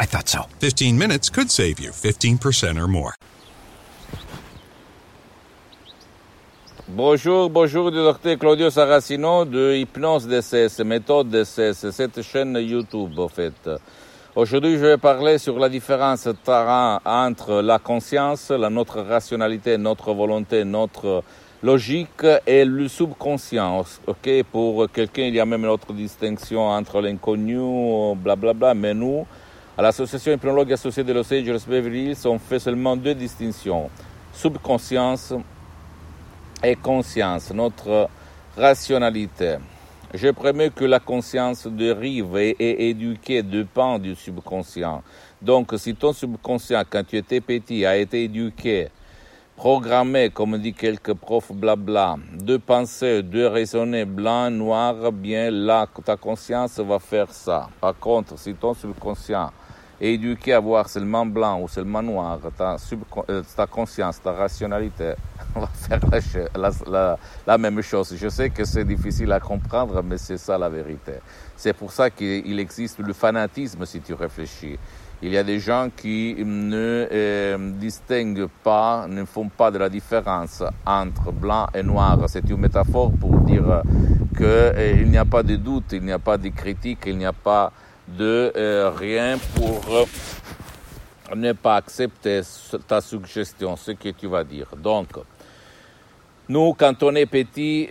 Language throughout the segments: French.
I thought so. 15 minutes could save you 15% or more. Bonjour, du docteur Claudio Saracino de Hypnose DCS, Méthode DCS, cette chaîne YouTube en fait. Aujourd'hui, je vais parler sur la différence entre la conscience, notre rationalité, notre volonté, notre logique et le subconscient. Okay? Pour quelqu'un, il y a même une autre distinction entre l'inconnu, blablabla, mais nous, à l'association hypnologue associée de Los Angeles, Beverly Hills, on fait seulement deux distinctions, subconscience et conscience, notre rationalité. Je promets que la conscience dérive et est éduquée, dépend du subconscient. Donc, si ton subconscient, quand tu étais petit, a été éduqué, programmé, comme dit quelques profs blabla, de penser, de raisonner blanc, noir, bien là, ta conscience va faire ça. Par contre, si ton subconscient est éduqué à voir seulement blanc ou seulement noir, ta conscience, ta rationalité va faire la même chose. Je sais que c'est difficile à comprendre, mais c'est ça la vérité. C'est pour ça qu'il existe le fanatisme, si tu réfléchis. Il y a des gens qui ne distinguent pas, ne font pas de la différence entre blanc et noir. C'est une métaphore pour dire qu'il n'y a pas de doute, il n'y a pas de critique, il n'y a pas de rien pour ne pas accepter ta suggestion, ce que tu vas dire. Donc, nous, quand on est petit,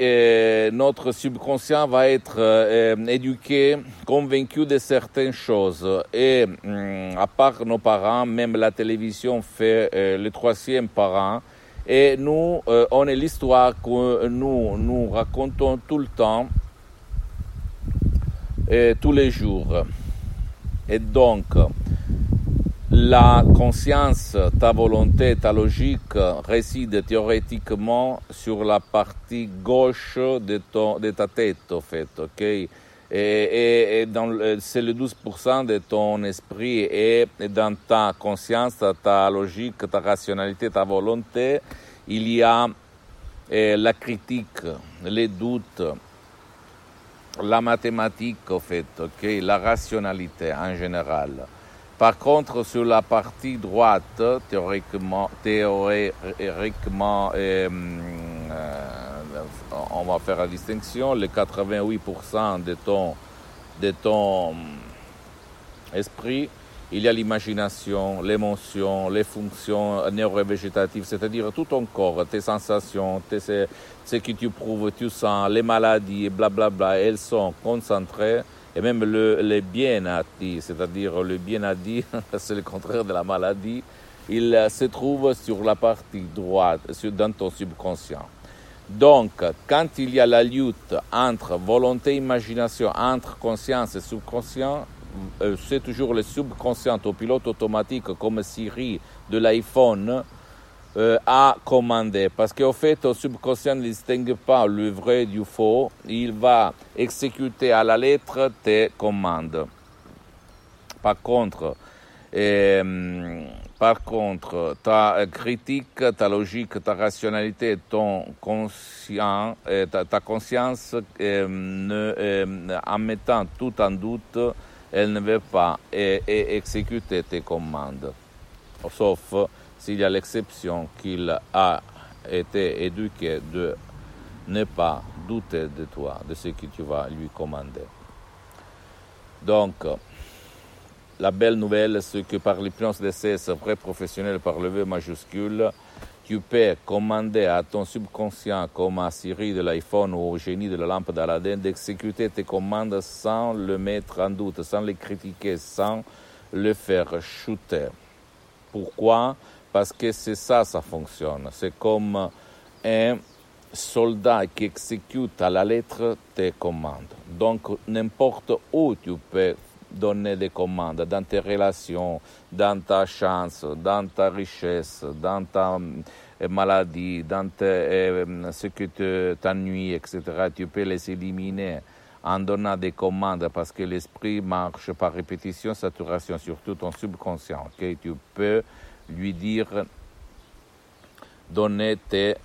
notre subconscient va être éduqué, convaincu de certaines choses. Et à part nos parents, même la télévision fait le troisième parent. Et nous, on est l'histoire que nous racontons tout le temps, et tous les jours. Et donc, la conscience, ta volonté, ta logique réside théoriquement sur la partie gauche de ta tête, en fait, ok? Et c'est le 12% de ton esprit et dans ta conscience, ta logique, ta rationalité, ta volonté, il y a la critique, les doutes, la mathématique, en fait, ok? La rationalité en général. Par contre, sur la partie droite, théoriquement on va faire la distinction, les 88% de ton esprit, il y a l'imagination, l'émotion, les fonctions neurovégétatives, c'est-à-dire tout ton corps, tes sensations, ce que tu prouves, tu sens, les maladies, blablabla, elles sont concentrées. Et même le bien-être, c'est-à-dire le bien-être, c'est le contraire de la maladie, il se trouve sur la partie droite, dans ton subconscient. Donc, quand il y a la lutte entre volonté et imagination, entre conscience et subconscient, c'est toujours le subconscient au pilote automatique comme Siri de l'iPhone à commander. Parce qu'en fait, le subconscient ne distingue pas le vrai du faux. Il va exécuter à la lettre tes commandes. Par contre, ta critique, ta logique, ta rationalité, ta conscience, en mettant tout en doute, elle ne veut pas exécuter tes commandes. Sauf s'il y a l'exception qu'il a été éduqué de ne pas douter de toi, de ce que tu vas lui commander. Donc, la belle nouvelle, c'est que par l'hypnose DCS, vrai professionnel par le V majuscule, tu peux commander à ton subconscient, comme à Siri de l'iPhone ou au génie de la lampe d'Aladin, d'exécuter tes commandes sans le mettre en doute, sans le critiquer, sans le faire chuter. Pourquoi? Parce que c'est ça fonctionne. C'est comme un soldat qui exécute à la lettre tes commandes. Donc, n'importe où tu peux donner des commandes, dans tes relations, dans ta chance, dans ta richesse, dans ta maladie, dans ce que t'ennuie, etc. Tu peux les éliminer en donnant des commandes, parce que l'esprit marche par répétition, saturation, surtout ton subconscient. Okay? Tu peux lui dire, donner tes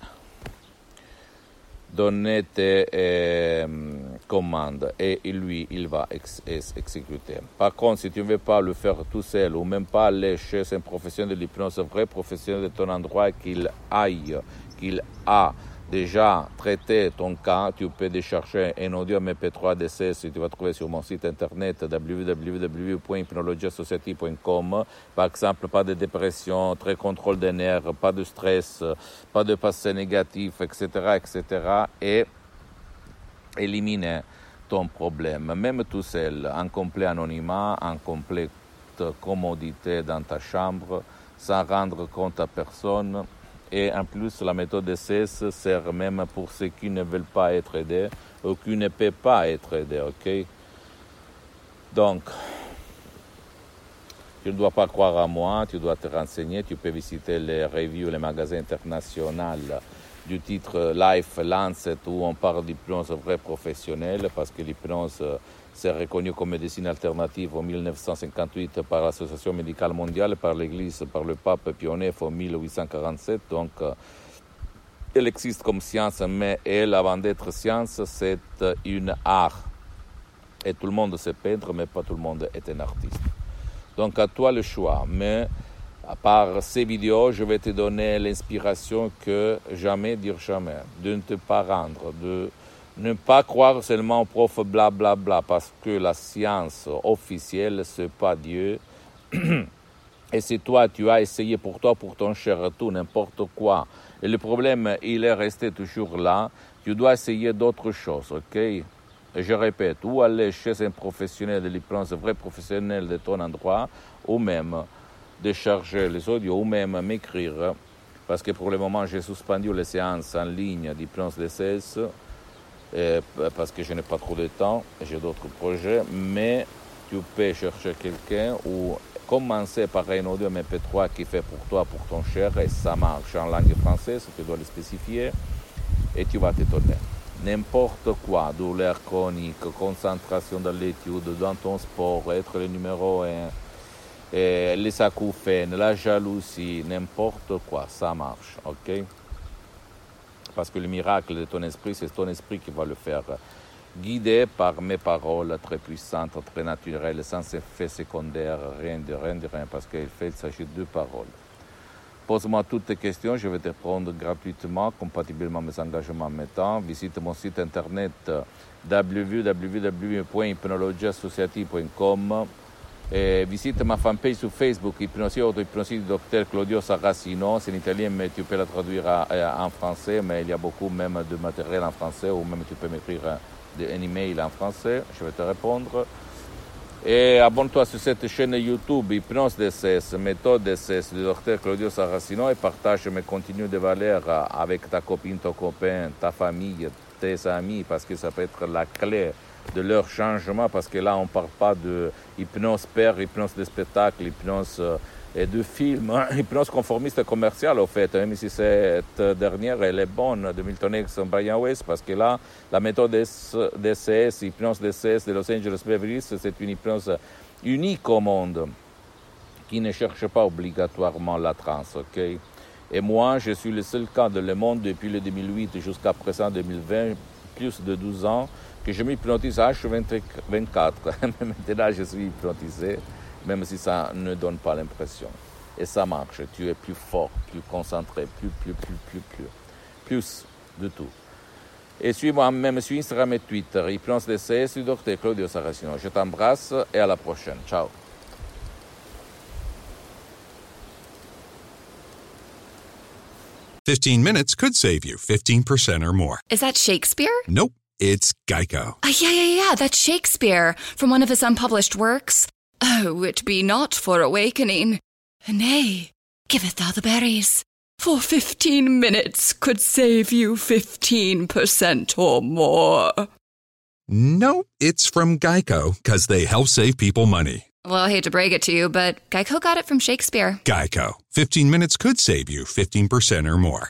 commandes, et lui, il va exécuter. Par contre, si tu ne veux pas le faire tout seul, ou même pas aller chez un professionnel de l'hypnose, un vrai professionnel de ton endroit, qu'il a déjà traité ton cas, tu peux décharger un audio MP3 DCS, tu vas trouver sur mon site internet www.hypnologieassociative.com. Par exemple, pas de dépression, très contrôle des nerfs, pas de stress, pas de passé négatif, etc., etc. Et éliminer ton problème, même tout seul, en complet anonymat, en complète commodité dans ta chambre, sans rendre compte à personne. Et en plus, la méthode DCS sert même pour ceux qui ne veulent pas être aidés ou qui ne peuvent pas être aidés, ok? Donc, tu ne dois pas croire à moi, tu dois te renseigner, tu peux visiter les reviews, les magasins internationaux du titre Life Lancet, où on parle d'hypnose vraie professionnelle, parce que l'hypnose s'est reconnue comme médecine alternative en 1958 par l'Association médicale mondiale, par l'Église, par le pape Pie IX en 1847. Donc, elle existe comme science, mais elle, avant d'être science, c'est une art. Et tout le monde sait peindre, mais pas tout le monde est un artiste. Donc, à toi le choix, mais par ces vidéos, je vais te donner l'inspiration que jamais dire jamais, de ne te pas rendre, de ne pas croire seulement au prof blablabla, parce que la science officielle, c'est pas Dieu. Et si toi, tu as essayé pour toi, pour ton cher tout, n'importe quoi, et le problème, il est resté toujours là, tu dois essayer d'autres choses, ok? Je répète, ou aller chez un professionnel de l'hypnose, un vrai professionnel de ton endroit, ou même décharger les audios ou même m'écrire, parce que pour le moment j'ai suspendu les séances en ligne d'hypnose DCS parce que je n'ai pas trop de temps, j'ai d'autres projets, mais tu peux chercher quelqu'un ou commencer par un audio MP3 qui fait pour toi, pour ton cher, et ça marche en langue française, tu dois le spécifier, et tu vas t'étonner. N'importe quoi, douleur chronique, concentration dans l'étude, dans ton sport, être le numéro 1, et les acouphènes, la jalousie, n'importe quoi, ça marche, ok? Parce que le miracle de ton esprit, c'est ton esprit qui va le faire, guidé par mes paroles très puissantes, très naturelles, sans effet secondaire, rien, parce qu'il s'agit de paroles. Pose-moi toutes tes questions, je vais te répondre gratuitement, compatiblement à mes engagements en mes temps. Visite mon site internet www.hypnologieassociative.com. Visite ma fanpage su Facebook, Hypnosie auto-hypnosie du docteur Claudio Saracino. C'est en italien, mais tu peux la traduire en français, mais il y a beaucoup même de matériel en français, ou même tu peux m'écrire un email en français, je vais te répondre. Et abonne-toi sur cette chaîne YouTube, Hypnose DCS, Méthode DCS du docteur Claudio Saracino, et partage mes contenus de valeur avec ta copine, ton copain, ta famille, tes amis, parce que ça peut être la clé de leur changement, parce que là on ne parle pas de hypnose père, hypnose de spectacle, hypnose de film, hypnose conformiste commerciale au fait, même si cette dernière elle est bonne, de Milton Hicks et Brian Weiss, parce que là la méthode DCS, hypnose DCS de Los Angeles, Beverly Hills, c'est une hypnose unique au monde qui ne cherche pas obligatoirement la transe, ok? Et moi je suis le seul cas dans le monde depuis le 2008 jusqu'à présent 2020, plus de 12 ans, que je m'hypnotise à H24. Maintenant, je suis hypnotisé, même si ça ne donne pas l'impression. Et ça marche. Tu es plus fort, plus concentré, plus de tout. Et suis-moi même sur Instagram et Twitter. Hypnose DCS du docteur Claudio Saracino. Je t'embrasse et à la prochaine. Ciao. $15 minutes could save you 15% or more. Is that Shakespeare? Nope. It's Geico. That's Shakespeare, from one of his unpublished works. Oh, it be not for awakening. Nay, giveth thou the berries. For 15 minutes could save you 15% or more. No, it's from Geico, because they help save people money. Well, I hate to break it to you, but Geico got it from Shakespeare. Geico. 15 minutes could save you 15% or more.